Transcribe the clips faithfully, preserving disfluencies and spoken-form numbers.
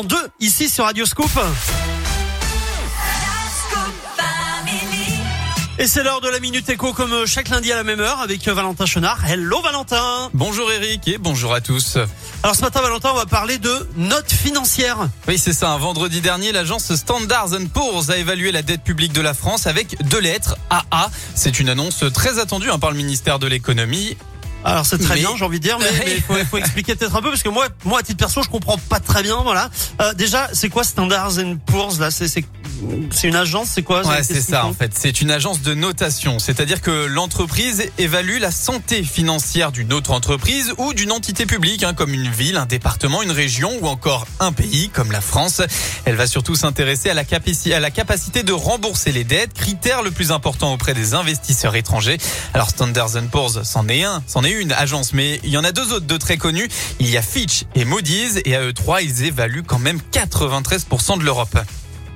en deux ici sur Radio Scoop. Et c'est l'heure de la Minute Écho, comme chaque lundi à la même heure, avec Valentin Chenard. Hello Valentin. Bonjour Eric et bonjour à tous. Alors ce matin Valentin, on va parler de notes financières. Oui c'est ça, un vendredi dernier, l'agence Standard and Poor's a évalué la dette publique de la France avec deux lettres, A A. C'est une annonce très attendue par le ministère de l'économie. Alors c'est très mais... bien, j'ai envie de dire, mais il faut, faut expliquer peut-être un peu, parce que moi, moi à titre perso, je comprends pas très bien. Voilà. Euh, déjà, c'est quoi Standard and Poor's là c'est, c'est... C'est une agence, c'est quoi? Ouais, c'est ça en fait. C'est une agence de notation, c'est-à-dire que l'entreprise évalue la santé financière d'une autre entreprise ou d'une entité publique, hein, comme une ville, un département, une région ou encore un pays comme la France. Elle va surtout s'intéresser à la, capaci- à la capacité de rembourser les dettes, critère le plus important auprès des investisseurs étrangers. Alors Standard and Poor's, c'en est un, c'en est une agence, mais il y en a deux autres, deux très connues. Il y a Fitch et Moody's, et à eux trois, ils évaluent quand même quatre-vingt-treize pour cent de l'Europe.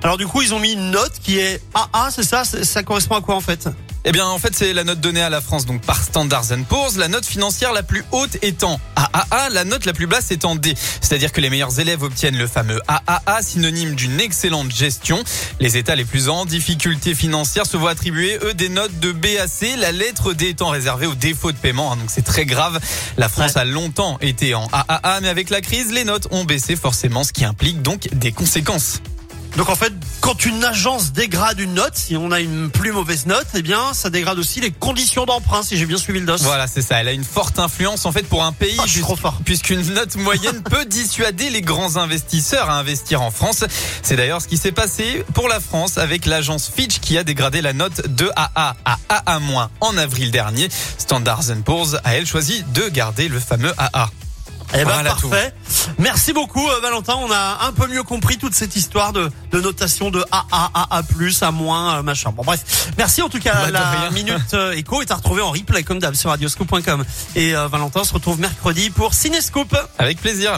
Alors du coup, ils ont mis une note qui est A A, c'est ça? Ça correspond à quoi en fait? Eh bien, en fait, c'est la note donnée à la France donc par Standard and Poor's, la note financière la plus haute étant triple A, la note la plus basse étant D. C'est-à-dire que les meilleurs élèves obtiennent le fameux triple A, synonyme d'une excellente gestion. Les États les plus en difficulté financière se voient attribuer, eux, des notes de B à C, la lettre D étant réservée aux défauts de paiement, hein, donc c'est très grave. La France ouais. a longtemps été en triple A, mais avec la crise, les notes ont baissé forcément, ce qui implique donc des conséquences. Donc en fait, quand une agence dégrade une note, si on a une plus mauvaise note, eh bien, ça dégrade aussi les conditions d'emprunt, si j'ai bien suivi le dos. Voilà, c'est ça. Elle a une forte influence en fait pour un pays, oh, je suis trop fort. Puisqu'une note moyenne peut dissuader les grands investisseurs à investir en France. C'est d'ailleurs ce qui s'est passé pour la France avec l'agence Fitch qui a dégradé la note de A A à A A- en avril dernier. Standard and Poor's a elle choisi de garder le fameux A A. Eh ben voilà, parfait. Tout. Merci beaucoup euh, Valentin, on a un peu mieux compris toute cette histoire de, de notation de A, A, A, A+, A-, moins, euh, machin. Bon bref, merci en tout cas à la Minute euh, Écho est à retrouver en replay comme d'hab sur radioscoop point com. Et euh, Valentin, on se retrouve mercredi pour Cinescoop. Avec plaisir.